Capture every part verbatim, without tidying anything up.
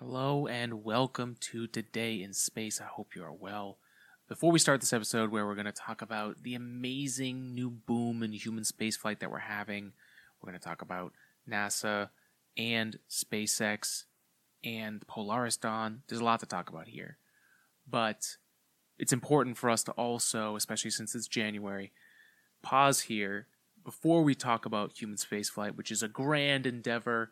Hello and welcome to Today in Space. I hope you are well. Before we start this episode where we're going to talk about the amazing new boom in human spaceflight that we're having, we're going to talk about NASA and SpaceX and Polaris Dawn. There's a lot to talk about here. But it's important for us to also, especially since it's January, pause here before we talk about human spaceflight, which is a grand endeavor.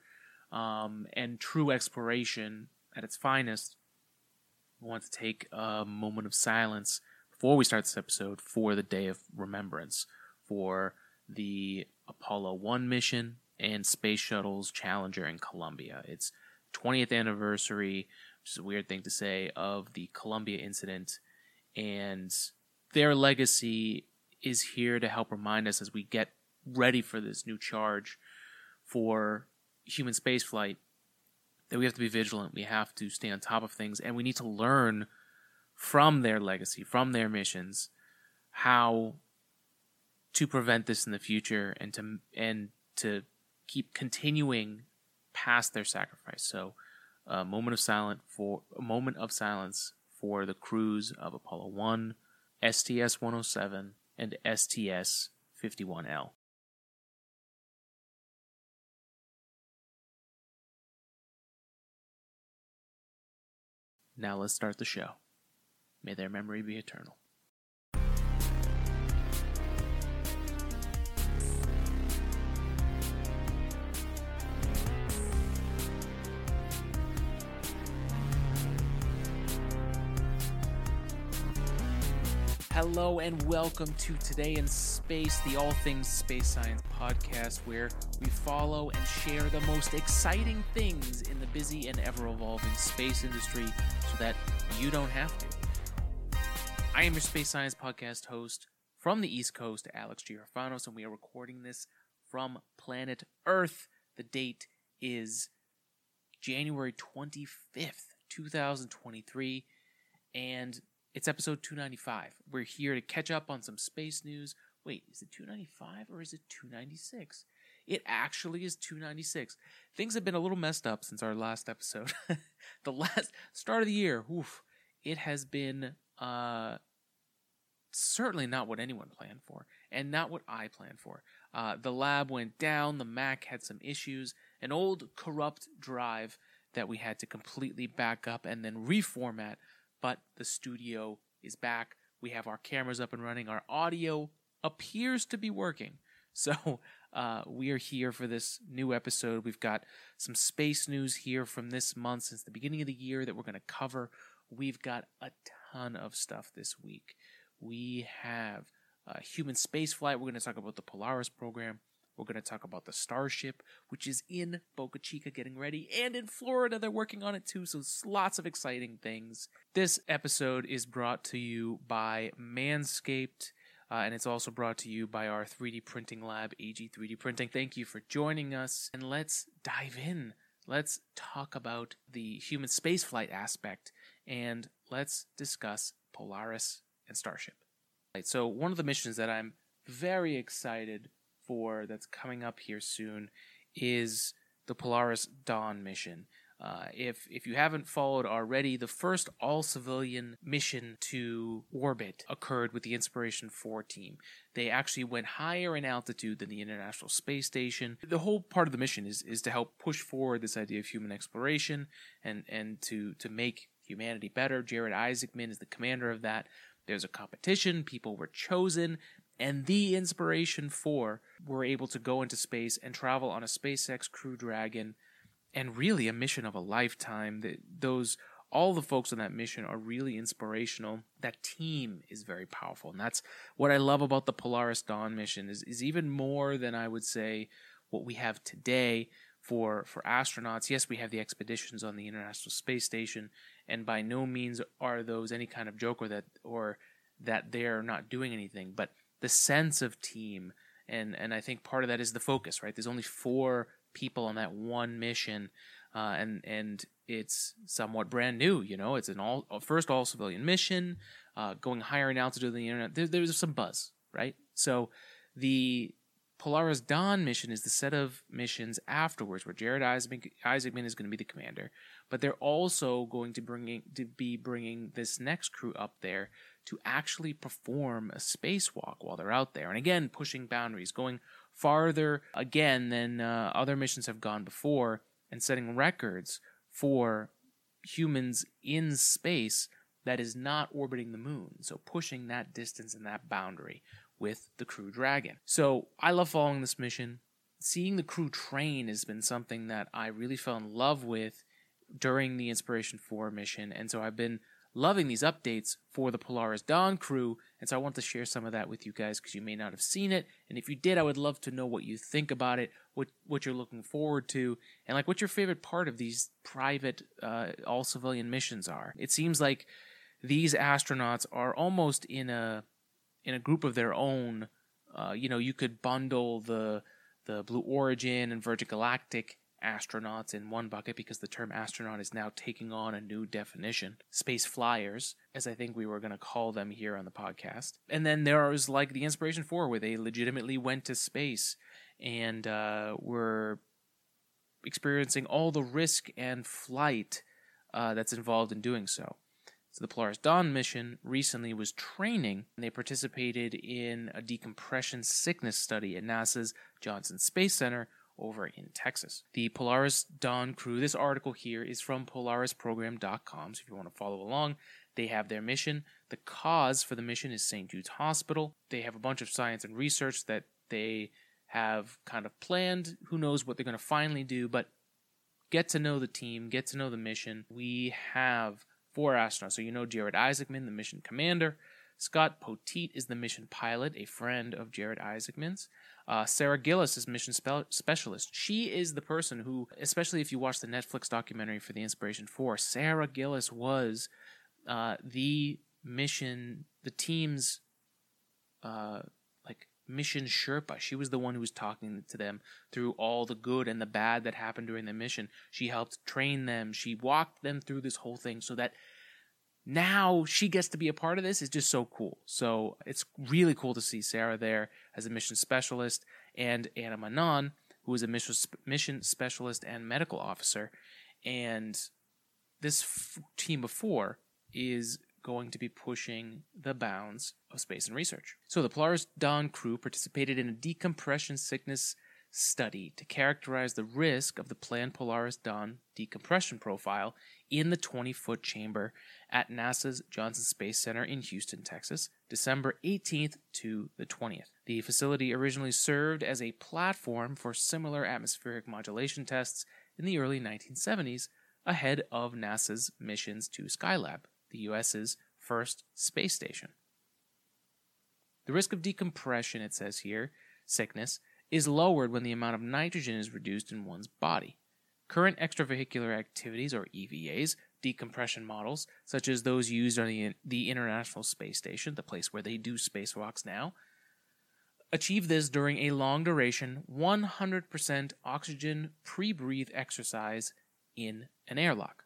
Um, and true exploration at its finest. I want to take a moment of silence before we start this episode for the Day of Remembrance, for the Apollo one mission and Space Shuttle's Challenger in Columbia. It's twentieth anniversary, which is a weird thing to say, of the Columbia incident, and their legacy is here to help remind us as we get ready for this new charge for human spaceflight, that we have to be vigilant, we have to stay on top of things, and we need to learn from their legacy, from their missions, how to prevent this in the future and to and to keep continuing past their sacrifice. So, a moment of silence for a moment of silence for the crews of Apollo one, S T S one oh seven, and S T S fifty-one L. Now let's start the show. May their memory be eternal. Hello and welcome to Today in Space, the All Things Space Science podcast, where we follow and share the most exciting things in the busy and ever-evolving space industry so that you don't have to. I am your Space Science podcast host from the East Coast, Alex Girofanos, and we are recording this from planet Earth. The date is January twenty-fifth, twenty twenty-three, and it's episode two ninety-five. We're here to catch up on some space news. Wait, is it two ninety-five or is it two ninety-six? It actually is two ninety-six. Things have been a little messed up since our last episode. The last start of the year, oof, it has been uh, certainly not what anyone planned for and not what I planned for. Uh, the lab went down. The Mac had some issues. An old corrupt drive that we had to completely back up and then reformat. But the studio is back. We have our cameras up and running. Our audio appears to be working. So uh, we are here for this new episode. We've got some space news here from this month since the beginning of the year that we're going to cover. We've got a ton of stuff this week. We have uh, human spaceflight. We're going to talk about the Polaris program. We're going to talk about the Starship, which is in Boca Chica getting ready, and in Florida they're working on it too, so lots of exciting things. This episode is brought to you by Manscaped, uh, and it's also brought to you by our three D printing lab, A G three D Printing. Thank you for joining us, and let's dive in. Let's talk about the human spaceflight aspect, and let's discuss Polaris and Starship. Right, so one of the missions that I'm very excited for that's coming up here soon is the Polaris Dawn mission. Uh, if if you haven't followed already, the first all-civilian mission to orbit occurred with the Inspiration four team. They actually went higher in altitude than the International Space Station. The whole part of the mission is is to help push forward this idea of human exploration and and to to make humanity better. Jared Isaacman is the commander of that. There's a competition. People were chosen. And the Inspiration four were able to go into space and travel on a SpaceX Crew Dragon, and really a mission of a lifetime. That those all the folks on that mission are really inspirational. That team is very powerful, and that's what I love about the Polaris Dawn mission. Is is even more than I would say what we have today for for astronauts. Yes, we have the expeditions on the International Space Station, and by no means are those any kind of joke or that or that they're not doing anything, but the sense of team, and and I think part of that is the focus, right? There's only four people on that one mission, uh, and and it's somewhat brand new, you know? It's an all first all-civilian mission, uh, going higher in altitude than the internet. There, there's some buzz, right? So the Polaris Dawn mission is the set of missions afterwards where Jared Isaacman is going to be the commander, but they're also going to bring in, to be bringing this next crew up there to actually perform a spacewalk while they're out there. And again, pushing boundaries, going farther again than uh, other missions have gone before, and setting records for humans in space that is not orbiting the moon. So pushing that distance and that boundary with the Crew Dragon. So I love following this mission. Seeing the crew train has been something that I really fell in love with during the Inspiration four mission, and so I've been loving these updates for the Polaris Dawn crew, and so I want to share some of that with you guys because you may not have seen it, and if you did, I would love to know what you think about it, what what you're looking forward to, and like what your favorite part of these private, uh, all-civilian missions are. It seems like these astronauts are almost in a in a group of their own. Uh, you know, you could bundle the the Blue Origin and Virgin Galactic astronauts in one bucket because the term astronaut is now taking on a new definition. Space flyers, as I think we were going to call them here on the podcast. And then there was like the Inspiration four where they legitimately went to space and uh, were experiencing all the risk and flight uh, that's involved in doing so. So the Polaris Dawn mission recently was training, and they participated in a decompression sickness study at NASA's Johnson Space Center over in Texas. The Polaris Dawn crew, this article here is from polaris program dot com, so if you want to follow along, they have their mission. The cause for the mission is Saint Jude's Hospital. They have a bunch of science and research that they have kind of planned. Who knows what they're going to finally do, but get to know the team, get to know the mission. We have four astronauts. So you know Jared Isaacman, the mission commander. Scott Poteet is the mission pilot, a friend of Jared Isaacman's. Uh, Sarah Gillis is mission spe- specialist. She is the person who, especially if you watch the Netflix documentary for the Inspiration four, Sarah Gillis was uh, the mission, the team's uh, like mission Sherpa. She was the one who was talking to them through all the good and the bad that happened during the mission. She helped train them. She walked them through this whole thing so that now she gets to be a part of this. Is just so cool. So it's really cool to see Sarah there as a mission specialist, and Anna Manon, who is a mission mission specialist and medical officer. And this f- team of four is going to be pushing the bounds of space and research. So the Polaris Dawn crew participated in a decompression sickness study to characterize the risk of the planned Polaris Dawn decompression profile in the twenty-foot chamber at NASA's Johnson Space Center in Houston, Texas, December eighteenth to the twentieth. The facility originally served as a platform for similar atmospheric modulation tests in the early nineteen seventies, ahead of NASA's missions to Skylab, the U S's first space station. The risk of decompression, it says here, sickness, is lowered when the amount of nitrogen is reduced in one's body. Current extravehicular activities, or E V As, decompression models, such as those used on the, the International Space Station, the place where they do spacewalks now, achieve this during a long-duration, one hundred percent oxygen pre-breathe exercise in an airlock.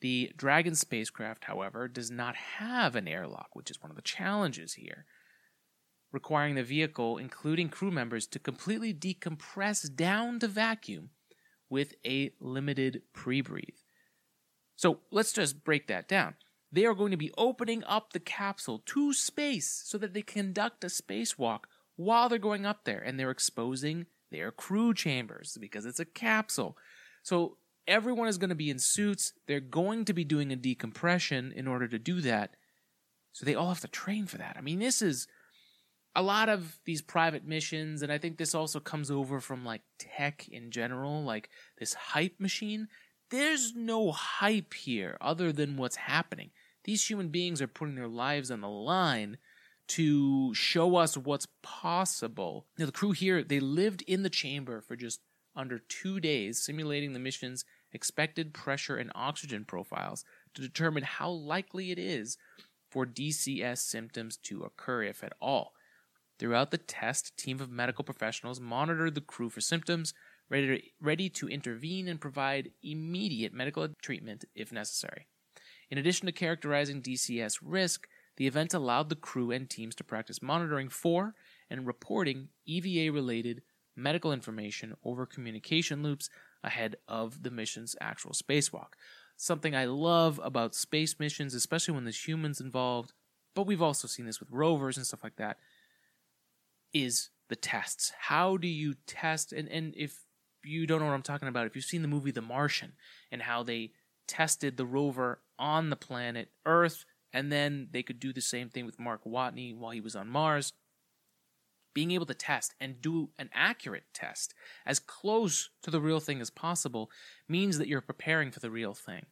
The Dragon spacecraft, however, does not have an airlock, which is one of the challenges here, requiring the vehicle, including crew members, to completely decompress down to vacuum with a limited pre-breathe. So let's just break that down. They are going to be opening up the capsule to space so that they conduct a spacewalk while they're going up there, and they're exposing their crew chambers because it's a capsule. So everyone is going to be in suits. They're going to be doing a decompression in order to do that. So they all have to train for that. I mean, this is a lot of these private missions, and I think this also comes over from, like, tech in general, like this hype machine. There's no hype here other than what's happening. These human beings are putting their lives on the line to show us what's possible. Now, the crew here, they lived in the chamber for just under two days, simulating the mission's expected pressure and oxygen profiles to determine how likely it is for D C S symptoms to occur, if at all. Throughout the test, a team of medical professionals monitored the crew for symptoms, ready to, ready to intervene and provide immediate medical treatment if necessary. In addition to characterizing D C S risk, the event allowed the crew and teams to practice monitoring for and reporting E V A-related medical information over communication loops ahead of the mission's actual spacewalk. Something I love about space missions, especially when there's humans involved, but we've also seen this with rovers and stuff like that, is the tests. How do you test? And, and if you don't know what I'm talking about, if you've seen the movie The Martian and how they tested the rover on the planet Earth, and then they could do the same thing with Mark Watney while he was on Mars, being able to test and do an accurate test as close to the real thing as possible means that you're preparing for the real thing.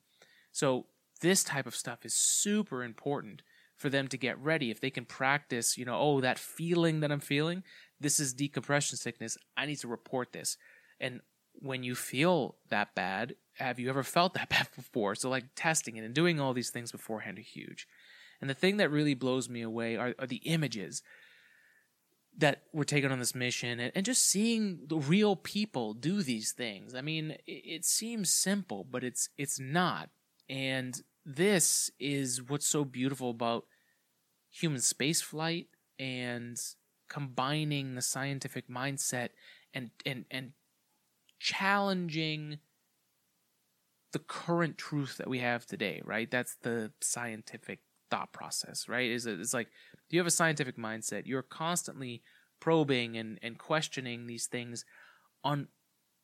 So this type of stuff is super important for them to get ready. If they can practice, you know, oh, that feeling that I'm feeling, this is decompression sickness, I need to report this. And when you feel that bad, have you ever felt that bad before? So like testing it and doing all these things beforehand are huge. And the thing that really blows me away are, are the images that were taken on this mission, and just seeing the real people do these things. I mean, it seems simple, but it's it's not. And this is what's so beautiful about human spaceflight and combining the scientific mindset and and and challenging the current truth that we have today, right? That's the scientific thought process, right? Is it's like, do you have a scientific mindset? You're constantly probing and, and questioning these things on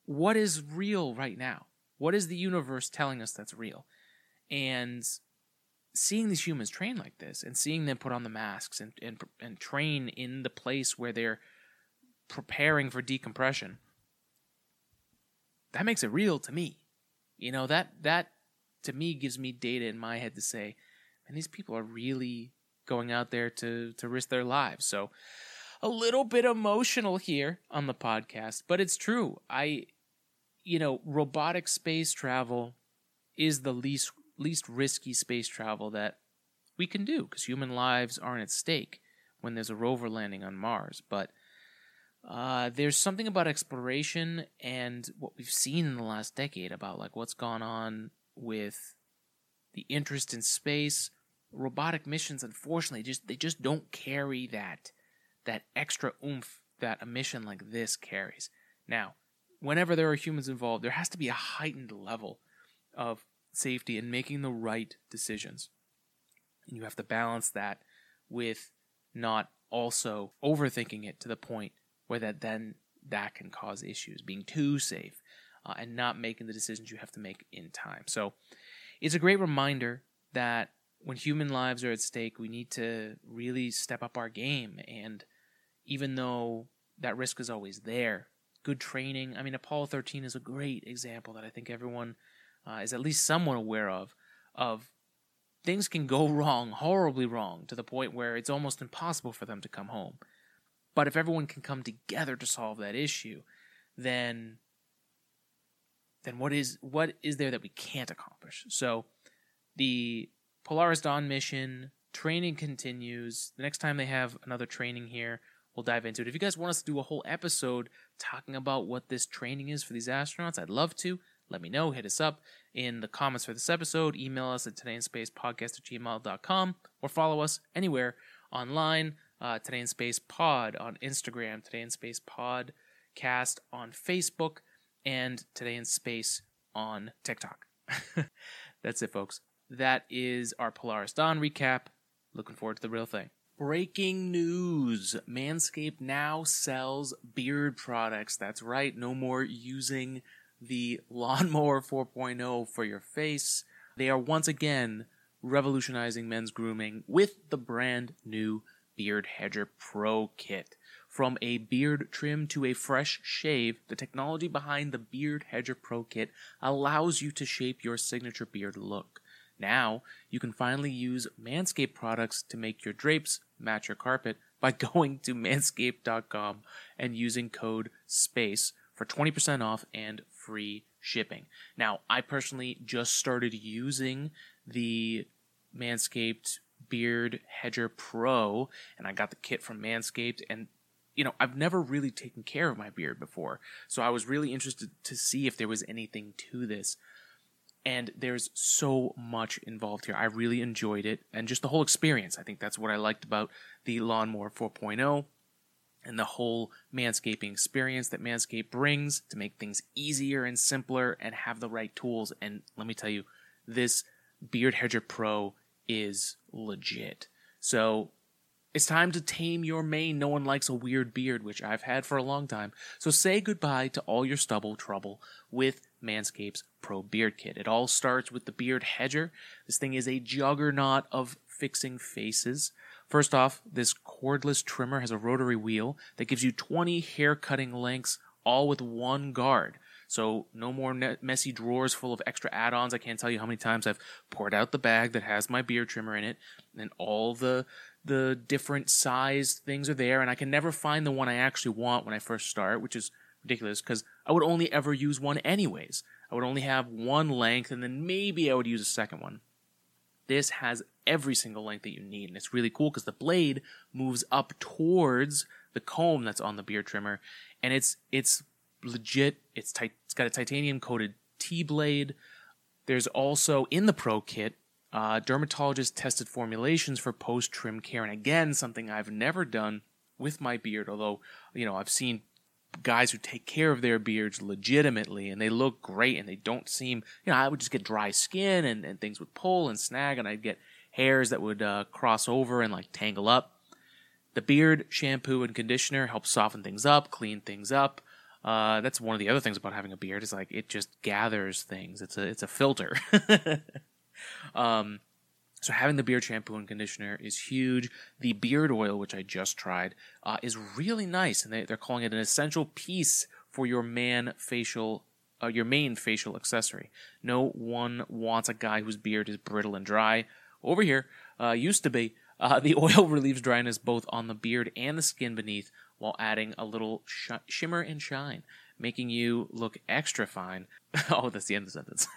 what is real right now. What is the universe telling us that's real? And seeing these humans train like this and seeing them put on the masks and and, and train in the place where they're preparing for decompression, that makes it real to me. You know, that that to me gives me data in my head to say, and these people are really going out there to, to risk their lives. So a little bit emotional here on the podcast, but it's true. I, you know, robotic space travel is the least least risky space travel that we can do because human lives aren't at stake when there's a rover landing on Mars. But uh, there's something about exploration and what we've seen in the last decade about like what's gone on with the interest in space. Robotic missions, unfortunately, just they just don't carry that that extra oomph that a mission like this carries. Now, whenever there are humans involved, there has to be a heightened level of safety and making the right decisions. And you have to balance that with not also overthinking it to the point where that then that can cause issues, being too safe uh, and not making the decisions you have to make in time. So it's a great reminder that when human lives are at stake, we need to really step up our game. And even though that risk is always there, good training. I mean, Apollo thirteen is a great example that I think everyone uh, is at least somewhat aware of, of things can go wrong, horribly wrong, to the point where it's almost impossible for them to come home. But if everyone can come together to solve that issue, then then what is what is there that we can't accomplish? So the Polaris Dawn mission, training continues. The next time they have another training here, we'll dive into it. If you guys want us to do a whole episode talking about what this training is for these astronauts, I'd love to. Let me know. Hit us up in the comments for this episode. Email us at today in space podcast at gmail dot com or follow us anywhere online. Uh, Today in Space Pod on Instagram, Today in Space Podcast on Facebook, and Today in Space on TikTok. That's it, folks. That is our Polaris Dawn recap. Looking forward to the real thing. Breaking news. Manscaped now sells beard products. That's right. No more using the Lawnmower four point oh for your face. They are once again revolutionizing men's grooming with the brand new Beard Hedger Pro Kit. From a beard trim to a fresh shave, the technology behind the Beard Hedger Pro Kit allows you to shape your signature beard look. Now, you can finally use Manscaped products to make your drapes match your carpet by going to manscaped dot com and using code SPACE for twenty percent off and free shipping. Now, I personally just started using the Manscaped Beard Hedger Pro, and I got the kit from Manscaped, and you know, I've never really taken care of my beard before, so I was really interested to see if there was anything to this. And there's so much involved here. I really enjoyed it, and just the whole experience. I think that's what I liked about the Lawnmower four point oh. and the whole Manscaping experience that Manscaped brings to make things easier and simpler and have the right tools. And let me tell you, this Beard Hedger Pro is legit. So it's time to tame your mane. No one likes a weird beard, which I've had for a long time. So say goodbye to all your stubble trouble with Manscaped's Pro Beard Kit. It all starts with the Beard Hedger. This thing is a juggernaut of fixing faces. First off, this cordless trimmer has a rotary wheel that gives you twenty hair cutting lengths, all with one guard. So no more ne- messy drawers full of extra add-ons. I can't tell you how many times I've poured out the bag that has my beard trimmer in it, and all the the different size things are there, and I can never find the one I actually want when I first start, which is ridiculous because I would only ever use one anyways. I would only have one length, and then maybe I would use a second one. This has every single length that you need, and it's really cool because the blade moves up towards the comb that's on the beard trimmer, and it's it's legit. It's ti- it's got a titanium-coated T-blade. There's also, in the Pro Kit, uh, dermatologist-tested formulations for post-trim care, and again, something I've never done with my beard, although, you know, I've seen guys who take care of their beards legitimately, and they look great, and they don't seem, you know, I would just get dry skin, and, and things would pull and snag, and I'd get hairs that would uh, cross over and, like, tangle up. The beard shampoo and conditioner helps soften things up, clean things up. Uh, that's one of the other things about having a beard, is, like, it just gathers things. It's a it's a filter. um, so having the beard shampoo and conditioner is huge. The beard oil, which I just tried, uh, is really nice, and they, they're calling it an essential piece for your man facial, uh, your main facial accessory. No one wants a guy whose beard is brittle and dry. Over here, uh, used to be, uh, the oil relieves dryness both on the beard and the skin beneath, while adding a little sh- shimmer and shine, making you look extra fine. Oh, that's the end of the sentence.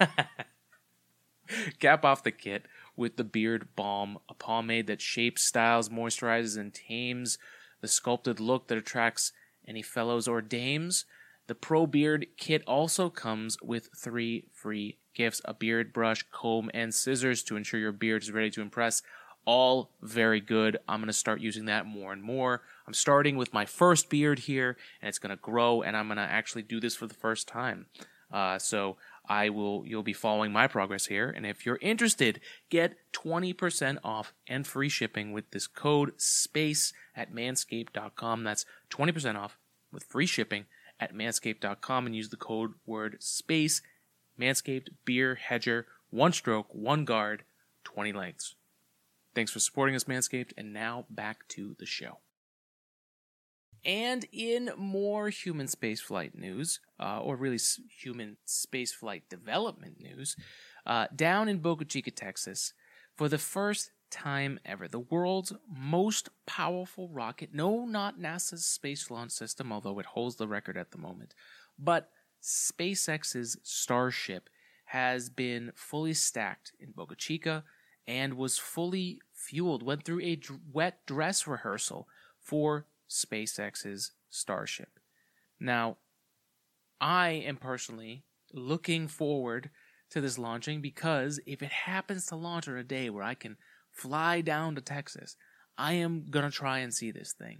Cap off the kit with the Beard Balm, a pomade that shapes, styles, moisturizes, and tames the sculpted look that attracts any fellows or dames. The Pro Beard Kit also comes with three free gifts, a beard brush, comb, and scissors to ensure your beard is ready to impress. All very good. I'm going to start using that more and more. I'm starting with my first beard here, and it's going to grow, and I'm going to actually do this for the first time. Uh, so I will. You'll be following my progress here, and if you're interested, get twenty percent off and free shipping with this code SPACE at manscaped dot com. That's twenty percent off with free shipping at manscaped dot com, and use the code word SPACE, Manscaped Beard Hedger, one stroke, one guard, twenty lengths. Thanks for supporting us, Manscaped, and now back to the show. And in more human spaceflight news, uh, or really s- human spaceflight development news, uh, down in Boca Chica, Texas, for the first time ever, the world's most powerful rocket, no, not NASA's Space Launch System, although it holds the record at the moment, but SpaceX's Starship has been fully stacked in Boca Chica and was fully fueled, went through a d- wet dress rehearsal for SpaceX's Starship. Now, I am personally looking forward to this launching, because if it happens to launch on a day where I can fly down to Texas, I am going to try and see this thing.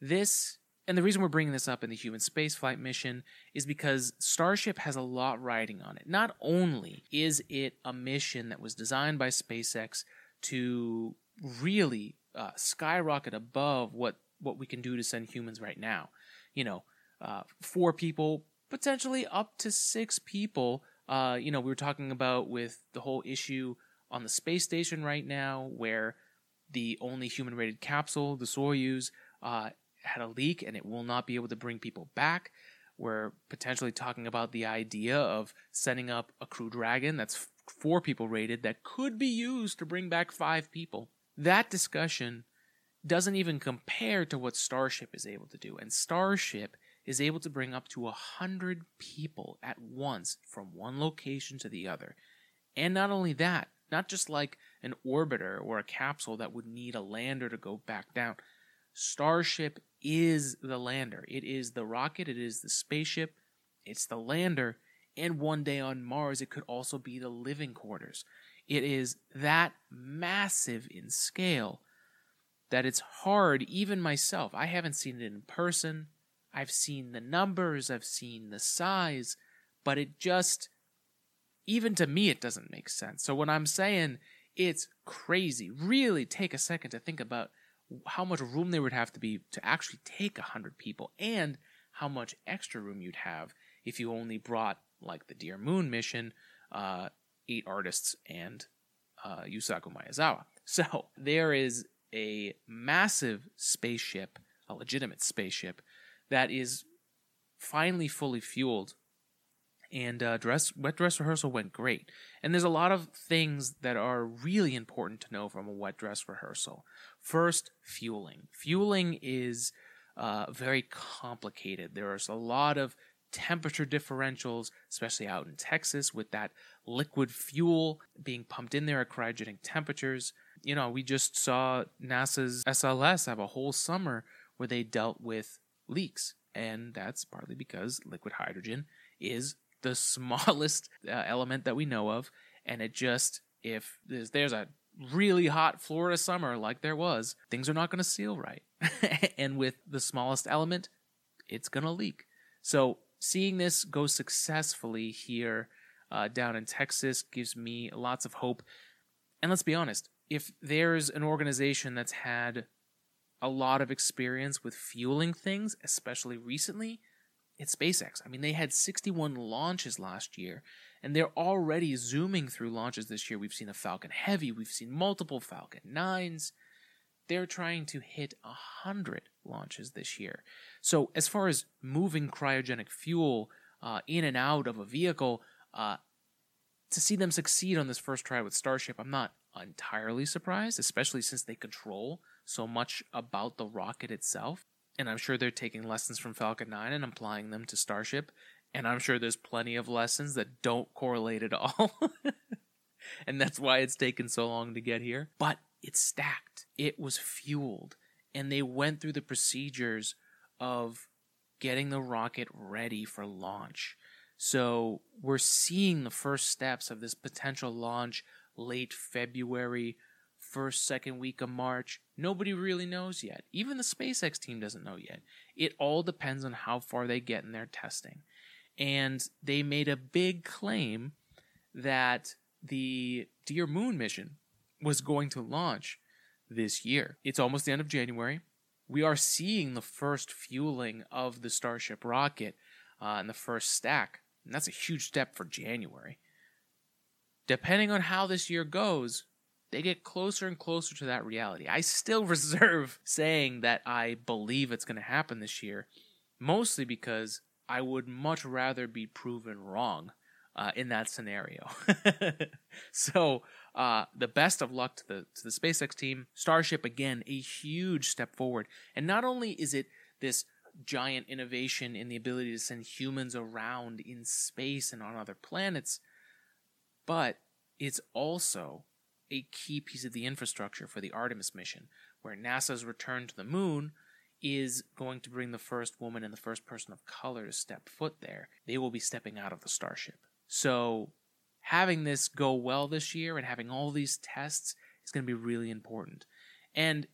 This, and the reason we're bringing this up in the human spaceflight mission, is because Starship has a lot riding on it. Not only is it a mission that was designed by SpaceX to really uh, skyrocket above what what we can do to send humans right now. You know, uh, four people, potentially up to six people. Uh, you know, we were talking about with the whole issue on the space station right now, where the only human-rated capsule, the Soyuz, uh, had a leak, and it will not be able to bring people back. We're potentially talking about the idea of setting up a Crew Dragon that's four people rated that could be used to bring back five people. That discussion doesn't even compare to what Starship is able to do. And Starship is able to bring up to one hundred people at once from one location to the other. And not only that, not just like an orbiter or a capsule that would need a lander to go back down. Starship is the lander. It is the rocket. It is the spaceship. It's the lander. And one day on Mars, it could also be the living quarters. It is that massive in scale that it's hard, even myself. I haven't seen it in person. I've seen the numbers. I've seen the size. But it just, even to me, it doesn't make sense. So when I'm saying it's crazy, really take a second to think about how much room there would have to be to actually take one hundred people, and how much extra room you'd have if you only brought, like the Dear Moon mission, uh, eight artists and uh, Yusaku Maezawa. So there is a massive spaceship, a legitimate spaceship, that is finally fully fueled, and uh, dress wet dress rehearsal went great. And there's a lot of things that are really important to know from a wet dress rehearsal. First, fueling. Fueling is uh, very complicated. There's a lot of temperature differentials, especially out in Texas, with that liquid fuel being pumped in there at cryogenic temperatures. You know, we just saw NASA's S L S have a whole summer where they dealt with leaks, and that's partly because liquid hydrogen is the smallest uh, element that we know of, and it just, if there's, there's a really hot Florida summer like there was, things are not going to seal right. And with the smallest element, it's going to leak. So seeing this go successfully here uh, down in Texas gives me lots of hope. And let's be honest, if there's an organization that's had a lot of experience with fueling things, especially recently, it's SpaceX. I mean, they had sixty-one launches last year, and they're already zooming through launches this year. We've seen a Falcon Heavy. We've seen multiple Falcon nines. They're trying to hit one hundred launches this year. So as far as moving cryogenic fuel uh, in and out of a vehicle, uh, to see them succeed on this first try with Starship, I'm not entirely surprised, especially since they control so much about the rocket itself. And I'm sure they're taking lessons from Falcon nine and applying them to Starship. And I'm sure there's plenty of lessons that don't correlate at all. And that's why it's taken so long to get here. But it's stacked. It was fueled. And they went through the procedures of getting the rocket ready for launch. So we're seeing the first steps of this potential launch late February, first, second week of March. Nobody really knows yet. Even the SpaceX team doesn't know yet. It all depends on how far they get in their testing. And they made a big claim that the Dear Moon mission was going to launch this year. It's almost the end of January. We are seeing the first fueling of the Starship rocket uh, in the first stack, and that's a huge step for January. Depending on how this year goes, they get closer and closer to that reality. I still reserve saying that I believe it's going to happen this year, mostly because I would much rather be proven wrong uh, in that scenario. So, Uh, the best of luck to the to the SpaceX team. Starship, again, a huge step forward. And not only is it this giant innovation in the ability to send humans around in space and on other planets, but it's also a key piece of the infrastructure for the Artemis mission, where NASA's return to the moon is going to bring the first woman and the first person of color to step foot there. They will be stepping out of the Starship. So having this go well this year and having all these tests is going to be really important. And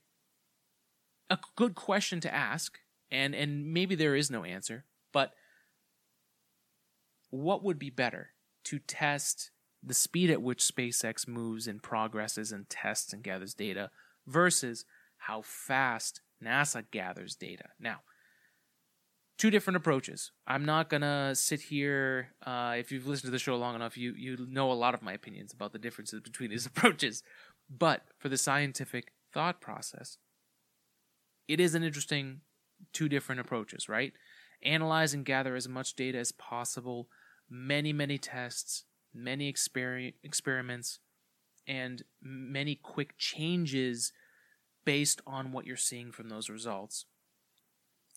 a good question to ask, and, and maybe there is no answer, but what would be better? To test the speed at which SpaceX moves and progresses and tests and gathers data versus how fast NASA gathers data. Now, two different approaches. I'm not going to sit here, uh, if you've listened to the show long enough, you you know a lot of my opinions about the differences between these approaches. But for the scientific thought process, it is an interesting two different approaches, right? Analyze and gather as much data as possible, many, many tests, many exper- experiments, and many quick changes based on what you're seeing from those results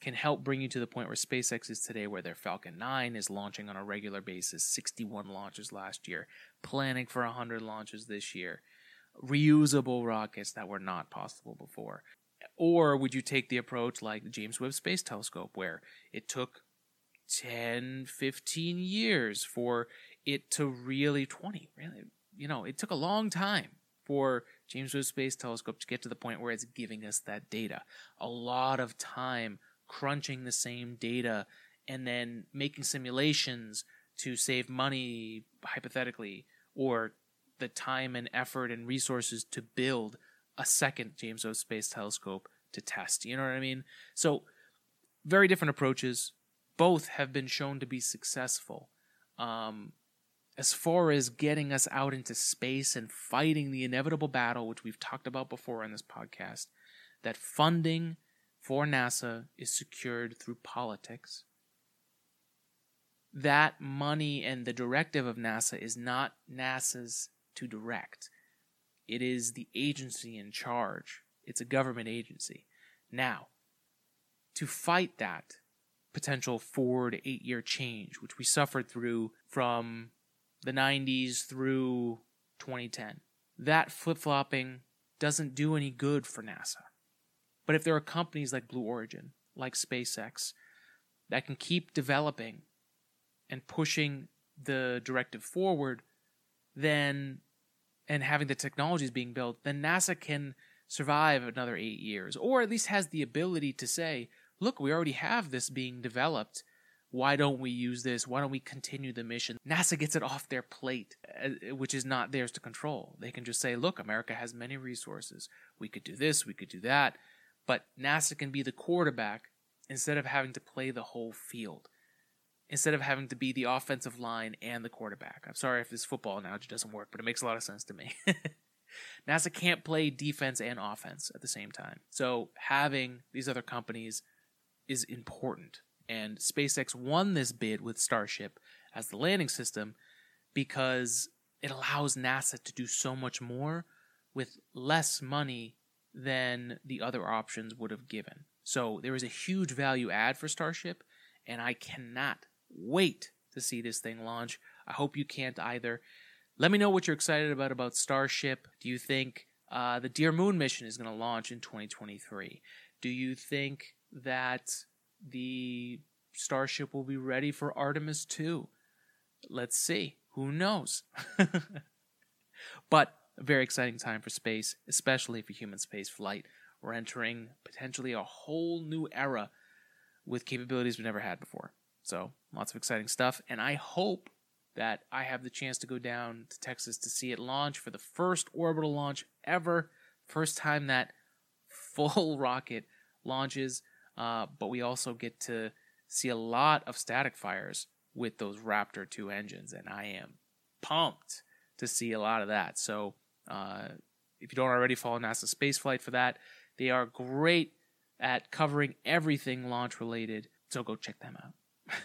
can help bring you to the point where SpaceX is today, where their Falcon nine is launching on a regular basis, sixty-one launches last year, planning for one hundred launches this year, reusable rockets that were not possible before. Or would you take the approach like the James Webb Space Telescope, where it took ten, fifteen years for it to really, twenty, really, you know, it took a long time for James Webb Space Telescope to get to the point where it's giving us that data. A lot of time crunching the same data and then making simulations to save money, hypothetically, or the time and effort and resources to build a second James Webb Space Telescope to test. You know what I mean? So, very different approaches. Both have been shown to be successful. Um, as far as getting us out into space and fighting the inevitable battle, which we've talked about before on this podcast, that funding for NASA is secured through politics. That money and the directive of NASA is not NASA's to direct. It is the agency in charge. It's a government agency. Now, to fight that potential four to eight year change, which we suffered through from the nineties through twenty ten, that flip-flopping doesn't do any good for NASA. But if there are companies like Blue Origin, like SpaceX, that can keep developing and pushing the directive forward, then, and having the technologies being built, then NASA can survive another eight years, or at least has the ability to say, look, we already have this being developed. Why don't we use this? Why don't we continue the mission? NASA gets it off their plate, which is not theirs to control. They can just say, look, America has many resources. We could do this, we could do that. But NASA can be the quarterback instead of having to play the whole field, instead of having to be the offensive line and the quarterback. I'm sorry if this football analogy doesn't work, but it makes a lot of sense to me. NASA can't play defense and offense at the same time. So having these other companies is important. And SpaceX won this bid with Starship as the landing system because it allows NASA to do so much more with less money than the other options would have given. So there is a huge value add for Starship, and I cannot wait to see this thing launch. I hope you can't either. Let me know what you're excited about about Starship. Do you think uh, the Dear Moon mission is going to launch in twenty twenty-three? Do you think that the Starship will be ready for Artemis two? Let's see. Who knows? But a very exciting time for space, especially for human space flight. We're entering potentially a whole new era with capabilities we've never had before. So, lots of exciting stuff. And I hope that I have the chance to go down to Texas to see it launch for the first orbital launch ever. First time that full rocket launches. Uh, but we also get to see a lot of static fires with those Raptor two engines. And I am pumped to see a lot of that. So, uh, if you don't already follow NASA Spaceflight for that, they are great at covering everything launch-related, so go check them out.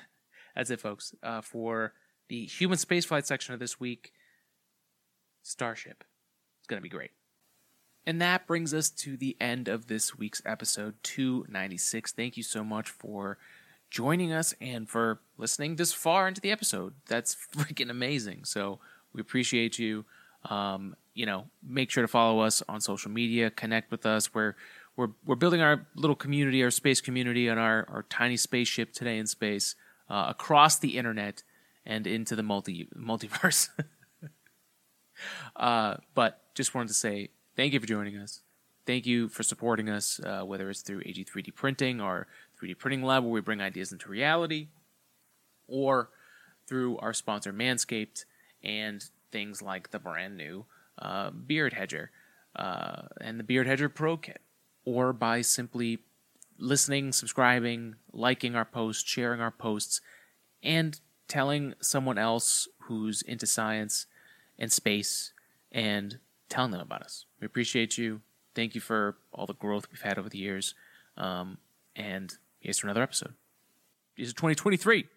That's it, folks, uh, for the human spaceflight section of this week. Starship. It's going to be great. And that brings us to the end of this week's episode two ninety-six. Thank you so much for joining us and for listening this far into the episode. That's freaking amazing. So we appreciate you. Um, you know, make sure to follow us on social media. Connect with us. We're We're we're building our little community, our space community, on our, our tiny spaceship today in space, uh, across the internet and into the multi multiverse. uh, but just wanted to say thank you for joining us. Thank you for supporting us, uh, whether it's through A G three D Printing or three D Printing Lab, where we bring ideas into reality, or through our sponsor Manscaped and things like the brand new uh, Beard Hedger uh, and the Beard Hedger Pro Kit, or by simply listening, subscribing, liking our posts, sharing our posts, and telling someone else who's into science and space and telling them about us. We appreciate you. Thank you for all the growth we've had over the years. Um, and here's to another episode. Here's to twenty twenty-three.